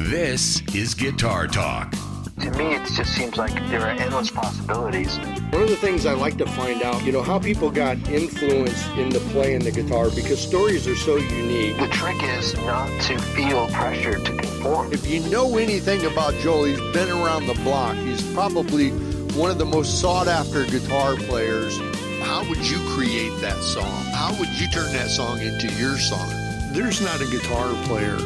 This is Guitar Talk. To me, it just seems like there are endless possibilities. One of the things I like to find out, you know, how people got influenced into playing the guitar, because stories are so unique. The trick is not to feel pressure to conform. If you know anything about Joel, he's been around the block. He's probably one of the most sought-after guitar players. How would you create that song? How would you turn that song into your song? There's not a guitar player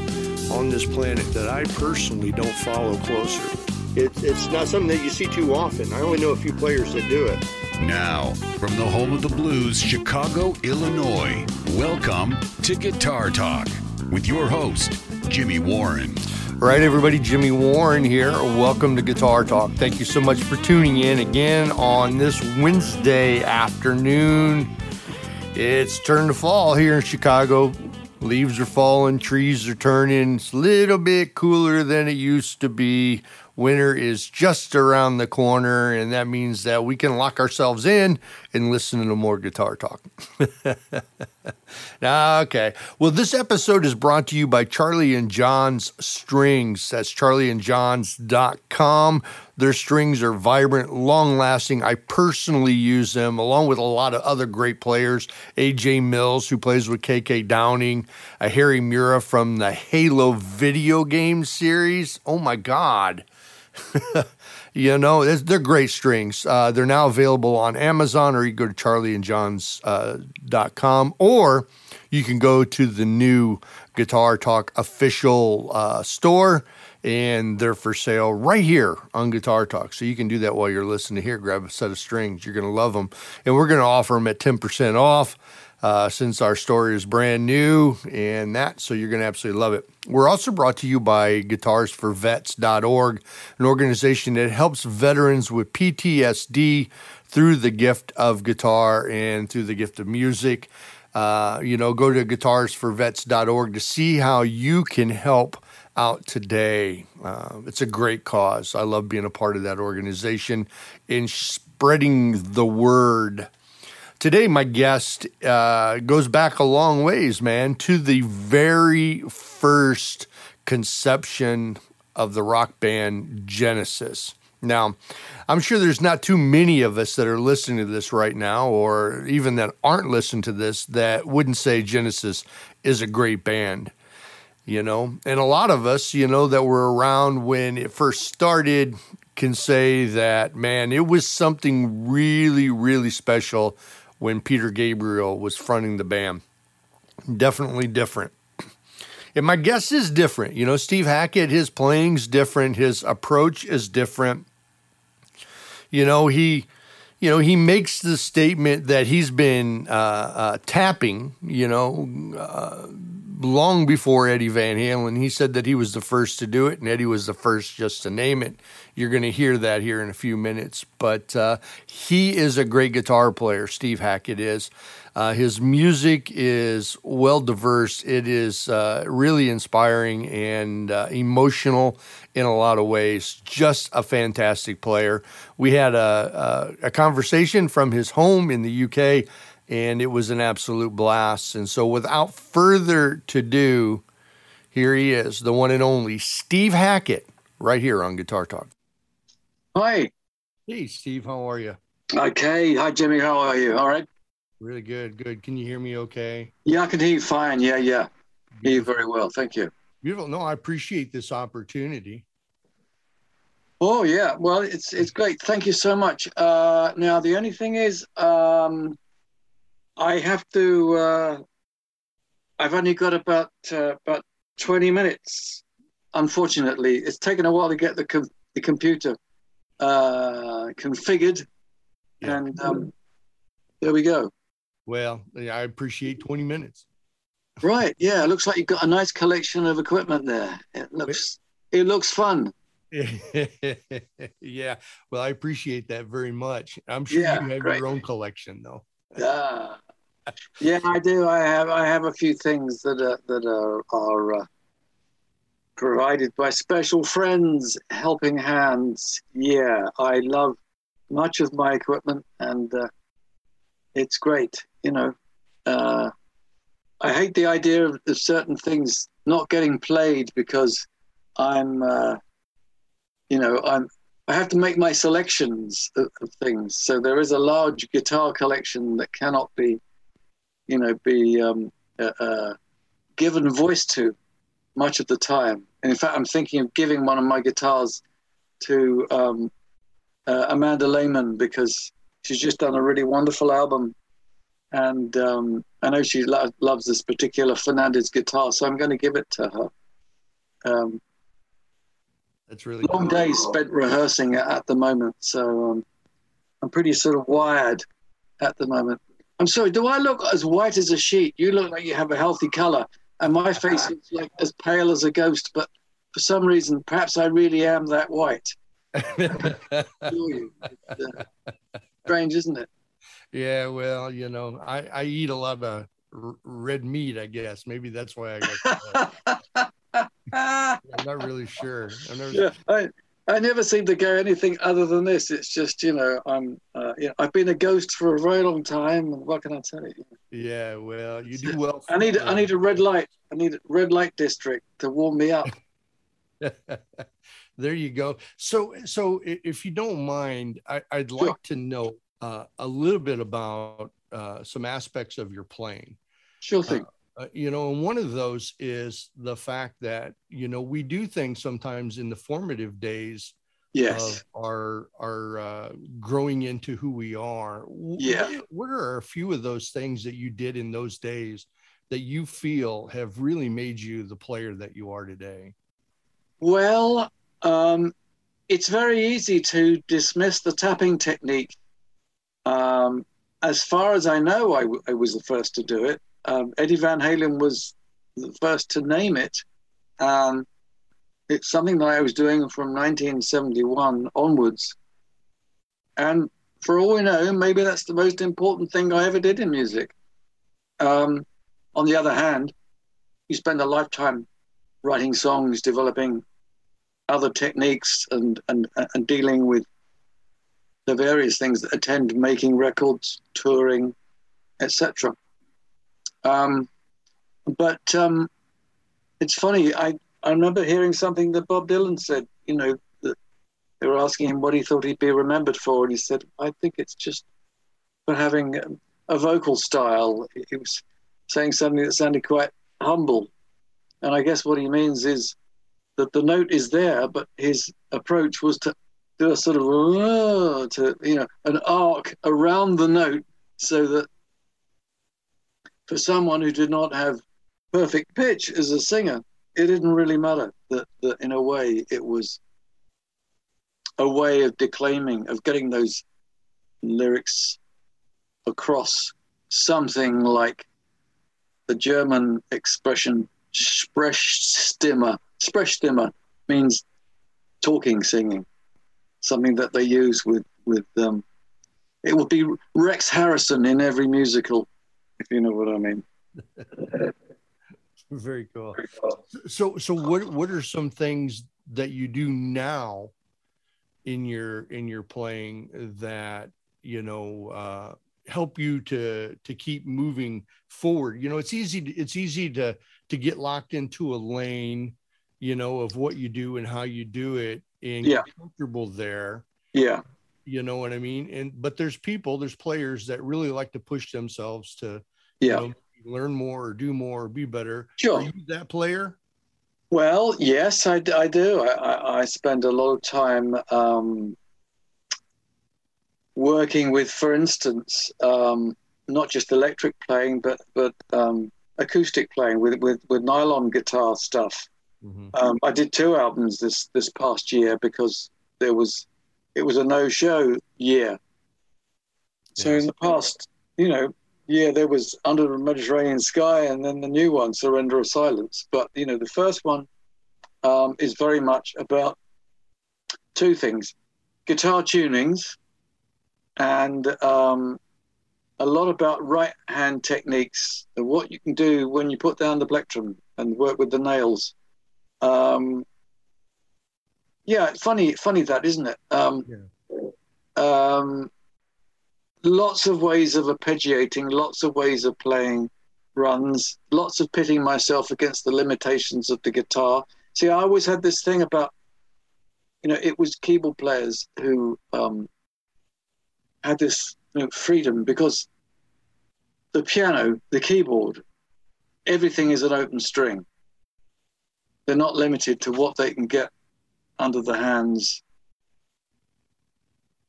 on this planet that I personally don't follow closer. It's not something that you see too often. I only know a few players that do it. Now, from the home of the blues, Chicago, Illinois, welcome to Guitar Talk with your host, Jimmy Warren. All right, everybody, Jimmy Warren here. Welcome to Guitar Talk. Thank you so much for tuning in again on this Wednesday afternoon. It's turn to fall here in Chicago. Leaves are falling, trees are turning. It's a little bit cooler than it used to be. Winter is just around the corner, and that means that we can lock ourselves in and listen to more guitar talk. Okay. Well, this episode is brought to you by Charlie and John's Strings. That's charlieandjohns.com. Their strings are vibrant, long-lasting. I personally use them, along with a lot of other great players. A.J. Mills, who plays with KK Downing. Harry Mira from the Halo video game series. Oh, my God. You know, they're great strings. They're now available on Amazon, or you can go to charlieandjohns.com, or you can go to the new Guitar Talk official store, and they're for sale right here on Guitar Talk. So you can do that while you're listening here. Grab a set of strings. You're going to love them. And we're going to offer them at 10% off since our store is brand new and that. So you're going to absolutely love it. We're also brought to you by GuitarsForVets.org, an organization that helps veterans with PTSD through the gift of guitar and through the gift of music. You know, go to GuitarsForVets.org to see how you can help out today. It's a great cause. I love being a part of that organization and spreading the word. Today, my guest goes back a long ways, man, to the very first conception of the rock band Genesis. Now, I'm sure there's not too many of us that are listening to this right now, or even that aren't listening to this, that wouldn't say Genesis is a great band, you know? And a lot of us, you know, that were around when it first started can say that, man, it was something really, really special when Peter Gabriel was fronting the band. Definitely different. And my guess is different. You know, Steve Hackett, his playing's different. His approach is different. You know, he makes the statement that he's been tapping, you know, long before Eddie Van Halen. He said that he was the first to do it, and Eddie was the first just to name it. You're going to hear that here in a few minutes. But he is a great guitar player, Steve Hackett is. His music is well diverse. It is really inspiring and emotional in a lot of ways. Just a fantastic player. We had a conversation from his home in the UK, and it was an absolute blast. And so without further to do, here he is, the one and only Steve Hackett, right here on Guitar Talk. Hi. Hey, Steve. How are you? Okay. Hi, Jimmy. How are you? All right. Really good. Can you hear me okay? Yeah, I can hear you fine. Yeah. Beautiful. Hear you very well. Thank you. Beautiful. No, I appreciate this opportunity. Oh, yeah. Well, it's great. Thank you so much. Now, the only thing is, I have to, I've only got about 20 minutes, unfortunately. It's taken a while to get the computer configured. Yeah. And there we go. Well, I appreciate 20 minutes. Right, yeah. It looks like you've got a nice collection of equipment there. It looks fun. Yeah. Well, I appreciate that very much. I'm sure you have your own collection, though. Yeah, I do. I have a few things that are provided by special friends, helping hands. Yeah, I love much of my equipment, and it's great, you know. I hate the idea of certain things not getting played because I have to make my selections of things. So there is a large guitar collection that cannot be, given voice to much of the time. And in fact, I'm thinking of giving one of my guitars to Amanda Lehman, because she's just done a really wonderful album. And I know she loves this particular Fernandez guitar, so I'm going to give it to her. That's really long days spent rehearsing at the moment, so I'm pretty sort of wired at the moment. I'm sorry, do I look as white as a sheet? You look like you have a healthy color, and my face is like as pale as a ghost, but for some reason, perhaps I really am that white. Strange, isn't it? Yeah, well, I eat a lot of red meat, I guess. Maybe that's why I got I'm not really sure. I never seem to go anything other than this. It's just, I've been a ghost for a very long time. And what can I tell you? Yeah, well, you do well. I need a red light. I need a red light district to warm me up. There you go. So if you don't mind, I'd like to know a little bit about some aspects of your playing. Sure thing. And one of those is the fact that, we do things sometimes in the formative days of our growing into who we are. Yeah. What are a few of those things that you did in those days that you feel have really made you the player that you are today? Well, it's very easy to dismiss the tapping technique. As far as I know, I was the first to do it. Eddie Van Halen was the first to name it. It's something that I was doing from 1971 onwards. And for all we know, maybe that's the most important thing I ever did in music. On the other hand, you spend a lifetime writing songs, developing other techniques and dealing with the various things that attend making records, touring, etc. But it's funny, I remember hearing something that Bob Dylan said, that they were asking him what he thought he'd be remembered for. And he said, I think it's just for having a vocal style. He was saying something that sounded quite humble. And I guess what he means is that the note is there, but his approach was to do a sort of, an arc around the note so that for someone who did not have perfect pitch as a singer, it didn't really matter that in a way it was a way of declaiming, of getting those lyrics across, something like the German expression Sprechstimme. Sprechstimme means talking, singing, something that they use with it would be Rex Harrison in every musical, if you know what I mean. Very cool. So what are some things that you do now in your playing that, help you to keep moving forward? It's easy to get locked into a lane, of what you do and how you do it and get comfortable there. Yeah. You know what I mean? But there's players that really like to push themselves to learn more or do more or be better. Sure. Are you that player? Well, yes, I do. I spend a lot of time working with, for instance, not just electric playing, but acoustic playing with nylon guitar stuff. Mm-hmm. I did two albums this past year because it was a no-show year. So in the past, there was Under the Mediterranean Sky and then the new one, Surrender of Silence. But, the first one is very much about two things, guitar tunings and a lot about right-hand techniques and what you can do when you put down the plectrum and work with the nails. Funny that, isn't it? Lots of ways of arpeggiating, lots of ways of playing runs, lots of pitting myself against the limitations of the guitar See, I always had this thing about, you know, it was keyboard players who had this, you know, freedom, because the piano, the keyboard, everything is an open string. They're not limited to what they can get under the hands.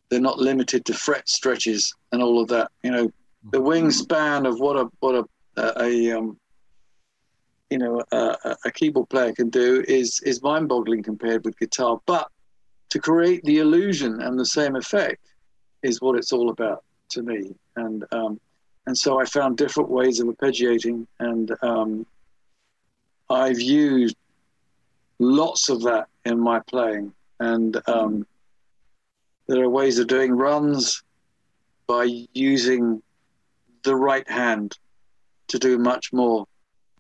They're not limited to fret stretches and all of that. You know, the wingspan of what a keyboard player can do is mind-boggling compared with guitar. But to create the illusion and the same effect is what it's all about to me. And so I found different ways of arpeggiating, and I've used lots of that in my playing. And there are ways of doing runs by using the right hand to do much more.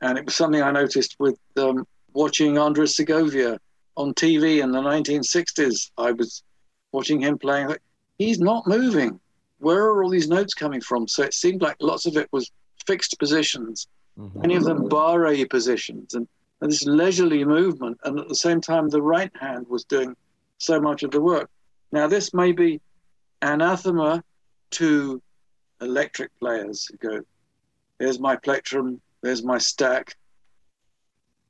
And it was something I noticed with watching Andres Segovia on TV in the 1960s. I was watching him playing. Like, he's not moving. Where are all these notes coming from? So it seemed like lots of it was fixed positions, mm-hmm. many of them barre positions, and this leisurely movement. And at the same time, the right hand was doing so much of the work. Now, this may be anathema to electric players who go, there's my plectrum, there's my stack,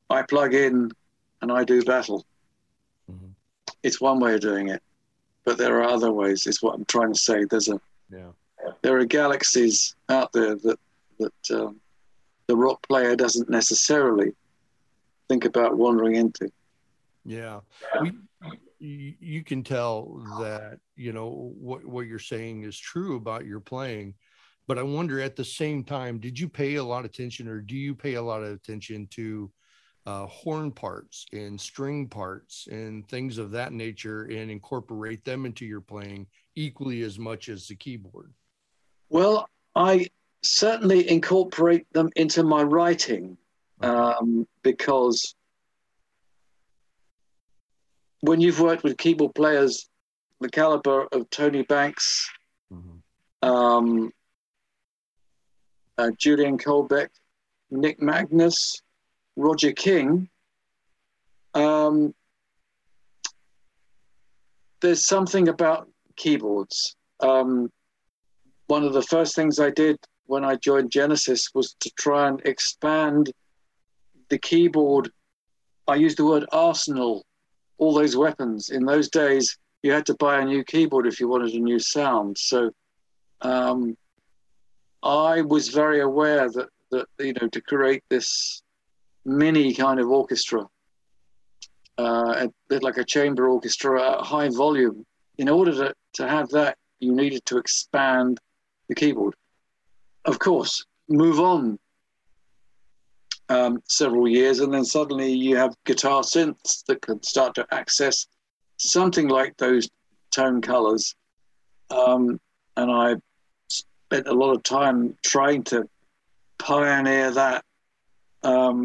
I plug in and I do battle. Mm-hmm. It's one way of doing it, but there are other ways, is what I'm trying to say. There are galaxies out there that the rock player doesn't necessarily think about wandering into. Yeah. You can tell that, you know, what you're saying is true about your playing. But I wonder, at the same time, did you pay a lot of attention, or do you pay a lot of attention to horn parts and string parts and things of that nature, and incorporate them into your playing equally as much as the keyboard? Well, I certainly incorporate them into my writing, because when you've worked with keyboard players the caliber of Tony Banks, mm-hmm. Julian Colbeck, Nick Magnus, Roger King, there's something about keyboards. One of the first things I did when I joined Genesis was to try and expand the keyboard. I used the word arsenal, all those weapons. In those days, you had to buy a new keyboard if you wanted a new sound. So I was very aware that you know, to create this mini kind of orchestra, a bit like a chamber orchestra at high volume, in order to have that, you needed to expand the keyboard. Of course, move on several years, and then suddenly you have guitar synths that can start to access something like those tone colors. And I spent a lot of time trying to pioneer that. But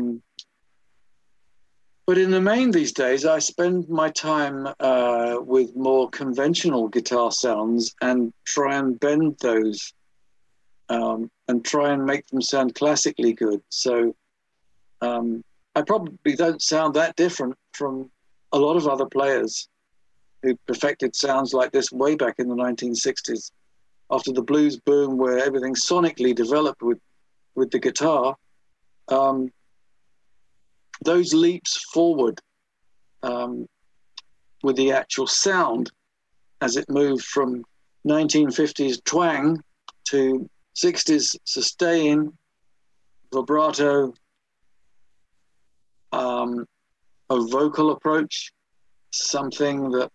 in the main these days, I spend my time with more conventional guitar sounds and try and bend those and try and make them sound classically good. So I probably don't sound that different from a lot of other players who perfected sounds like this way back in the 1960s. After the blues boom, where everything sonically developed with the guitar, those leaps forward with the actual sound as it moved from 1950s twang to 60s sustain, vibrato, a vocal approach, something that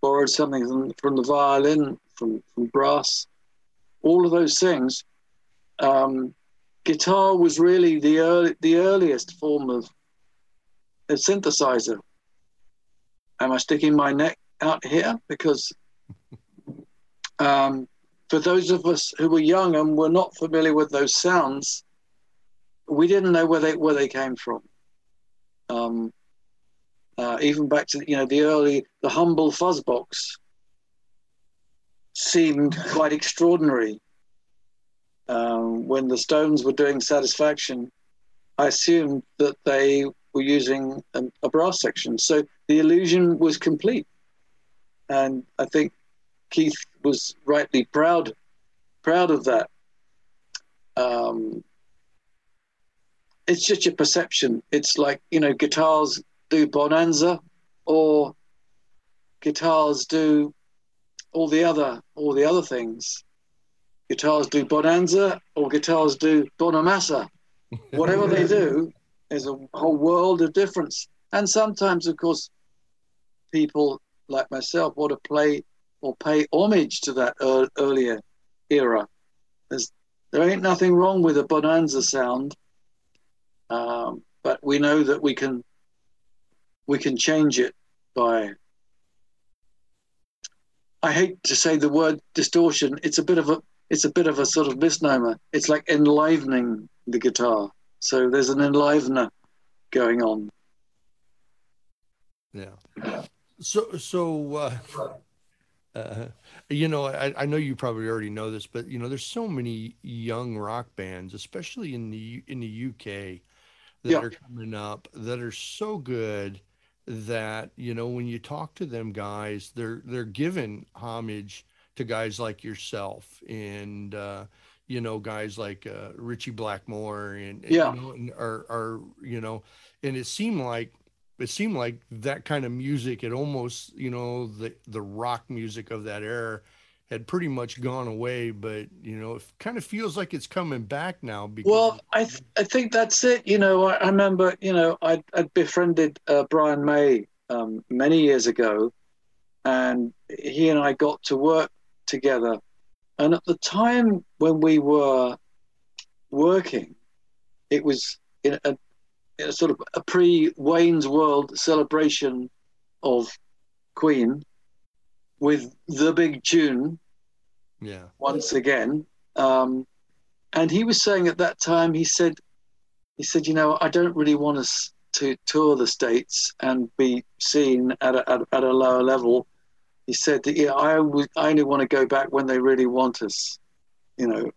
borrowed something from the violin, from brass, all of those things. Guitar was really the earliest form of a synthesizer. Am I sticking my neck out here? Because for those of us who were young and were not familiar with those sounds, we didn't know where they came from. Even back to, you know, the humble fuzzbox seemed quite extraordinary. When the Stones were doing Satisfaction, I assumed that they were using a brass section. So the illusion was complete. And I think Keith was rightly proud of that. It's just your perception. It's like, you know, guitars do Bonanza, or guitars do all the other things. Guitars do Bonanza, or guitars do Bonamassa. Whatever they do, there's a whole world of difference. And sometimes, of course, people like myself want to play or pay homage to that earlier era. There ain't nothing wrong with a Bonanza sound, but we know that we can change it by. I hate to say the word distortion. It's a bit of a sort of misnomer. It's like enlivening the guitar. So there's an enlivener going on. Yeah. So you know, I know you probably already know this, but you know, there's so many young rock bands, especially in the UK, that are coming up that are so good that, you know, when you talk to them guys, they're giving homage to guys like yourself and you know, guys like Richie Blackmore and you know, and are you know, and it seemed like that kind of music, it almost, you know, the rock music of that era had pretty much gone away, but you know, it kind of feels like it's coming back now. Because I think that's it. You know, I remember, you know, I'd befriended Brian May many years ago, and he and I got to work together. And at the time when we were working, it was in a sort of a pre-Wayne's World celebration of Queen with the big tune once again. And he was saying at that time, he said, you know, I don't really want us to tour the States and be seen at a lower level. He said that, yeah, I only want to go back when they really want us, you know.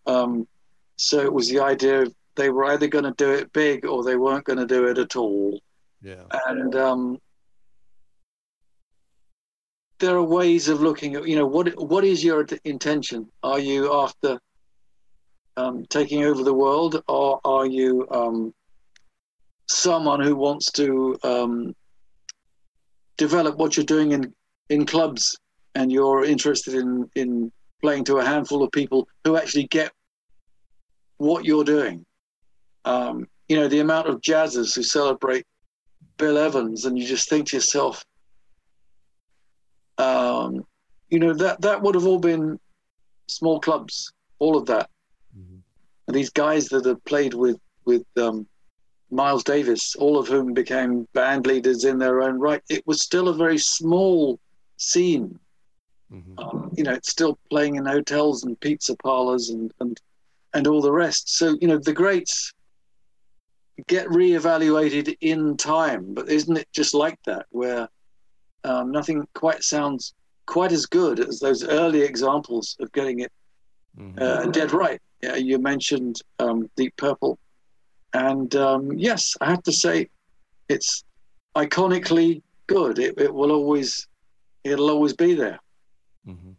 So it was the idea of they were either going to do it big or they weren't going to do it at all. Yeah. And there are ways of looking at, you know, what is your intention? Are you after taking over the world, or are you someone who wants to develop what you're doing in clubs, and you're interested in playing to a handful of people who actually get what you're doing? You know, the amount of jazzers who celebrate Bill Evans, and you just think to yourself, you know, that would have all been small clubs, all of that. Mm-hmm. And these guys that have played with Miles Davis, all of whom became band leaders in their own right, it was still a very small scene. Mm-hmm. You know, it's still playing in hotels and pizza parlors and all the rest. So, you know, the greats get reevaluated in time, but isn't it just like that, where nothing quite sounds quite as good as those early examples of getting it dead right? Yeah, you mentioned Deep Purple. And yes, I have to say, it's iconically good. It'll always be there. Mm-hmm.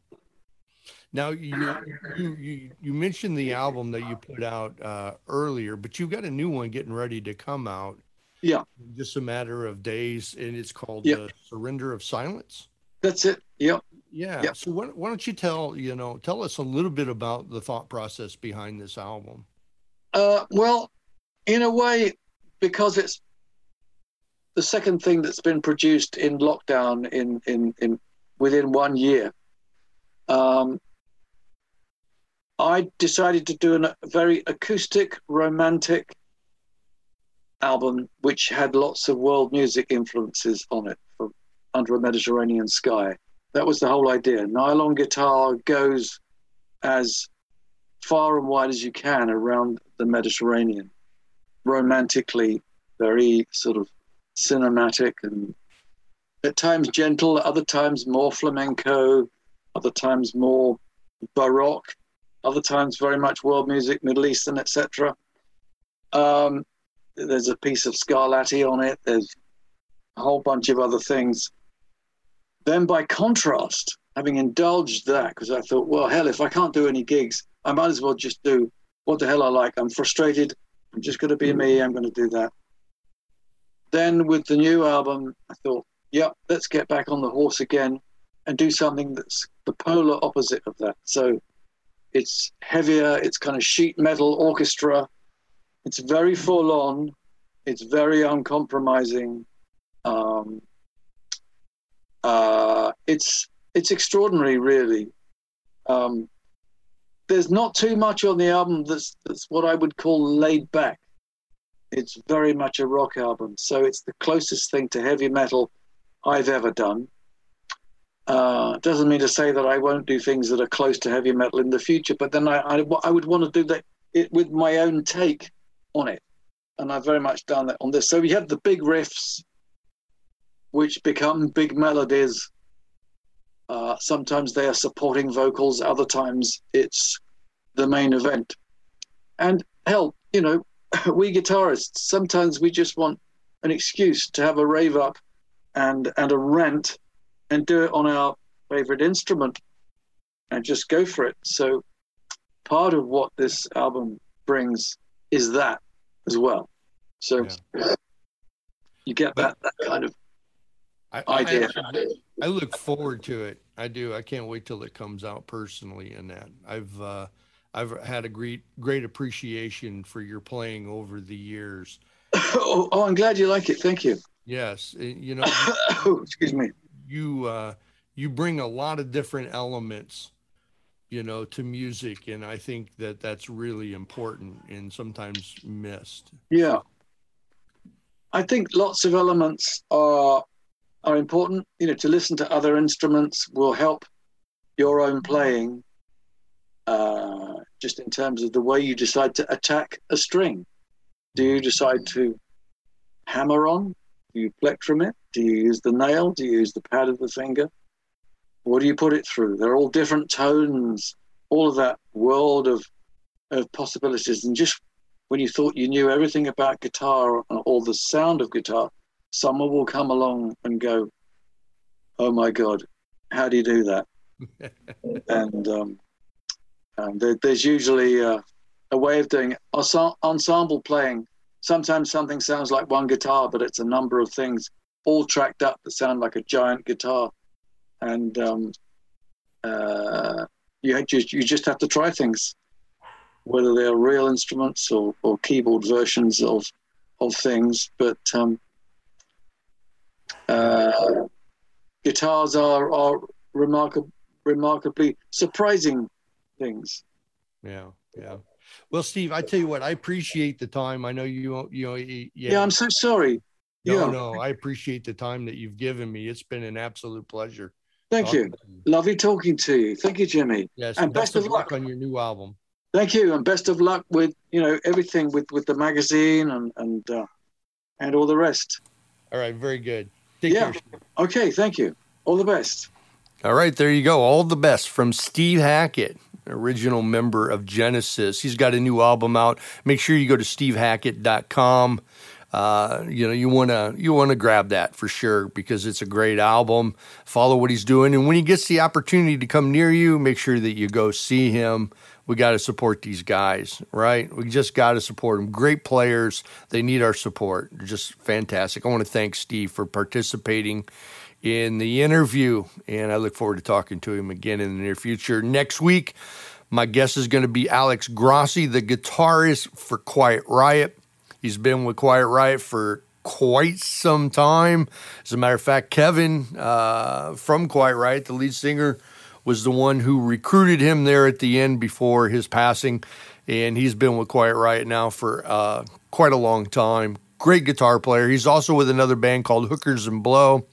Now, you mentioned the album that you put out earlier, but you've got a new one getting ready to come out. Yeah. In just a matter of days, and it's called Surrender of Silence. That's it. Yep. Yeah. Yep. So why don't you tell us a little bit about the thought process behind this album? Well, in a way, because it's the second thing that's been produced in lockdown in within 1 year, I decided to do a very acoustic, romantic album, which had lots of world music influences on it, from Under a Mediterranean Sky. That was the whole idea. Nylon guitar goes as far and wide as you can around the Mediterranean, romantically, very sort of cinematic, and at times gentle, other times more flamenco, other times more Baroque, other times very much world music, Middle Eastern, etc. There's a piece of Scarlatti on it. There's a whole bunch of other things. Then by contrast, having indulged that, because I thought, well, hell, if I can't do any gigs, I might as well just do what the hell I like. I'm frustrated. I'm just going to be me. I'm going to do that. Then with the new album, I thought, yep, let's get back on the horse again and do something that's the polar opposite of that. So it's heavier. It's kind of sheet metal orchestra. It's very forlorn. It's very uncompromising. It's extraordinary, really. There's not too much on the album that's what I would call laid back. It's very much a rock album. So it's the closest thing to heavy metal I've ever done. Doesn't mean to say that I won't do things that are close to heavy metal in the future, but then I would want to do it with my own take on it. And I've very much done that on this. So we have the big riffs, which become big melodies. Sometimes they are supporting vocals. Other times it's the main event. And hell, you know, we guitarists, sometimes we just want an excuse to have a rave up and a rant and do it on our favorite instrument and just go for it. So part of what this album brings is that as well. So yeah. You get that kind of idea. I look forward to it. I do. I can't wait till it comes out personally. And that I've had a great appreciation for your playing over the years. Oh, I'm glad you like it. Thank you. Yes, you know. Excuse me. You bring a lot of different elements, you know, to music, and I think that that's really important and sometimes missed. Yeah. I think lots of elements are important. You know, to listen to other instruments will help your own playing, just in terms of the way you decide to attack a string. Do you decide to hammer on? Do you plectrum it? Do you use the nail? Do you use the pad of the finger? What do you put it through? They're all different tones, all of that world of possibilities. And just when you thought you knew everything about guitar or the sound of guitar, someone will come along and go, oh my God, how do you do that? and there's usually a way of doing it. Ensemble playing, sometimes something sounds like one guitar, but it's a number of things all tracked up that sound like a giant guitar. And you just have to try things, whether they're real instruments or keyboard versions of things. But guitars are remarkably surprising things. Yeah. Well, Steve, I tell you what, I appreciate the time. I know you know. Yeah, I'm so sorry. No, I appreciate the time that you've given me. It's been an absolute pleasure. Thank you. Lovely talking to you. Thank you, Jimmy. Yes, and best of luck on your new album. Thank you, and best of luck with, you know, everything with the magazine and all the rest. All right, very good. Take care. Okay, thank you. All the best. All right, there you go. All the best from Steve Hackett, original member of Genesis. He's got a new album out. Make sure you go to stevehackett.com. You know, you wanna grab that for sure because it's a great album. Follow what he's doing, and when he gets the opportunity to come near you, make sure that you go see him. We got to support these guys, right? We just got to support them. Great players. They need our support. They're just fantastic. I want to thank Steve for participating in the interview, and I look forward to talking to him again in the near future. Next week, my guest is going to be Alex Grossi, the guitarist for Quiet Riot. He's been with Quiet Riot for quite some time. As a matter of fact, Kevin from Quiet Riot, the lead singer, was the one who recruited him there at the end before his passing, and he's been with Quiet Riot now for quite a long time. Great guitar player. He's also with another band called Hookers and Blow.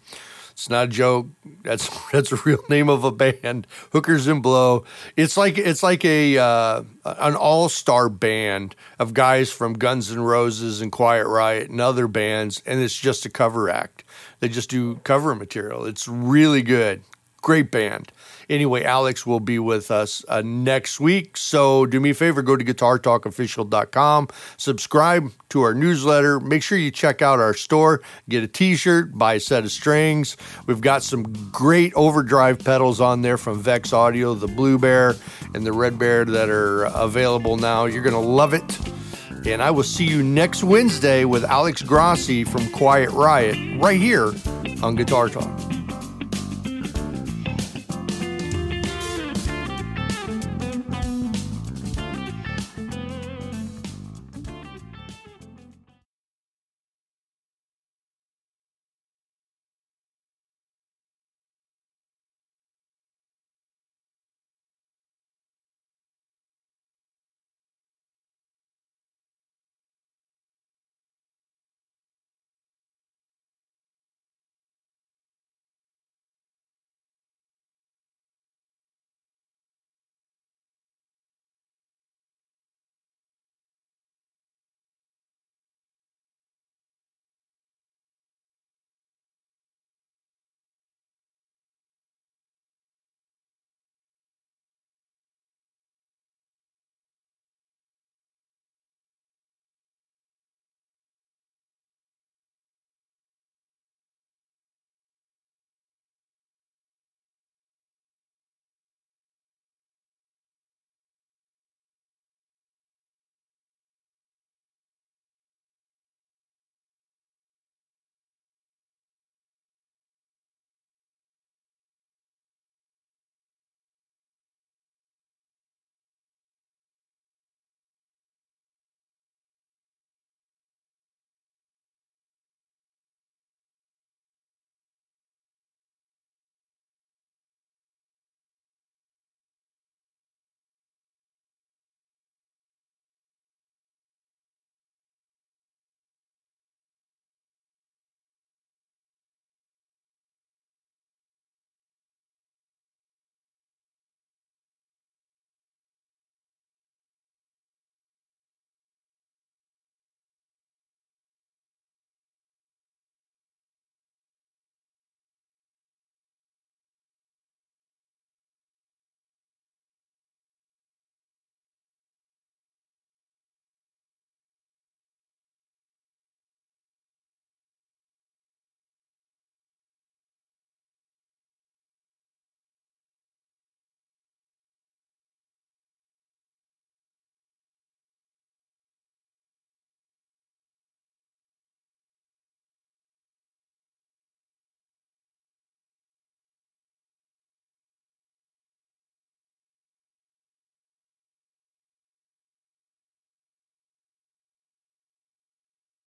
It's not a joke. That's a real name of a band, Hookers and Blow. It's like an all-star band of guys from Guns N' Roses and Quiet Riot and other bands, and it's just a cover act. They just do cover material. It's really good. Great band. Anyway, Alex will be with us next week. So do me a favor, go to guitartalkofficial.com, subscribe to our newsletter. Make sure you check out our store, get a t-shirt, buy a set of strings. We've got some great overdrive pedals on there from Vex Audio, the Blue Bear and the Red Bear that are available now. You're going to love it. And I will see you next Wednesday with Alex Grossi from Quiet Riot right here on Guitar Talk.